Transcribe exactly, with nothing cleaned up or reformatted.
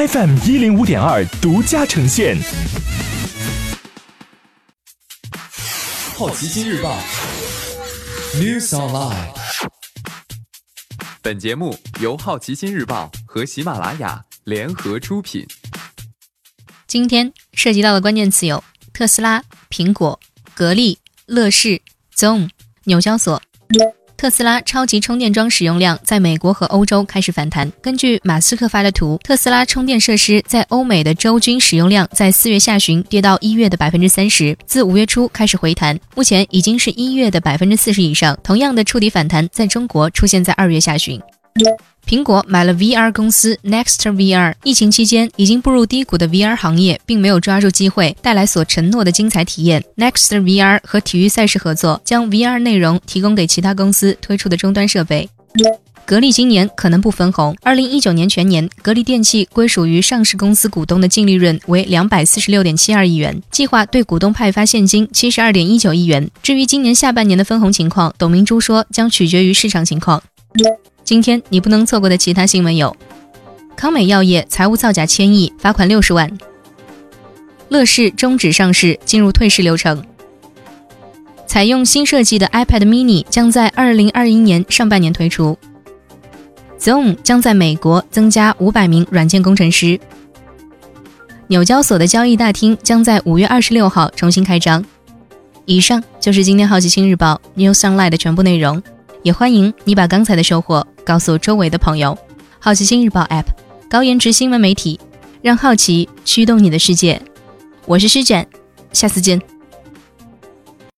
F M 一零五点二独家呈现。好奇心日报 News Online。本节目由好奇心日报和喜马拉雅联合出品。今天涉及到的关键词有特斯拉、苹果、格力、乐视、Zoom、纽交所。特斯拉超级充电桩使用量在美国和欧洲开始反弹。根据马斯克发的图，特斯拉充电设施在欧美的周均使用量在四月下旬跌到一月的 百分之三十， 自五月初开始回弹，目前已经是一月的 百分之四十 以上。同样的触底反弹在中国出现在二月下旬。苹果买了 V R 公司 NextVR， 疫情期间已经步入低谷的 V R 行业并没有抓住机会，带来所承诺的精彩体验。 NextVR 和体育赛事合作，将 V R 内容提供给其他公司推出的终端设备。格力今年可能不分红。二零一九年全年，格力电器归属于上市公司股东的净利润为 两百四十六点七二亿元，计划对股东派发现金 七十二点一九亿元。至于今年下半年的分红情况，董明珠说将取决于市场情况。今天你不能错过的其他新闻有：康美药业财务造假千亿，罚款六十万；乐视终止上市，进入退市流程；采用新设计的 iPad mini 将在二零二一年上半年推出； Zoom 将在美国增加五百名软件工程师；纽交所的交易大厅将在五月二十六号重新开张。以上就是今天好奇心日报 News Online 的全部内容。也欢迎你把刚才的收获告诉周围的朋友。好奇心日报 App， 高颜值新闻媒体，让好奇驱动你的世界。我是施展，下次见。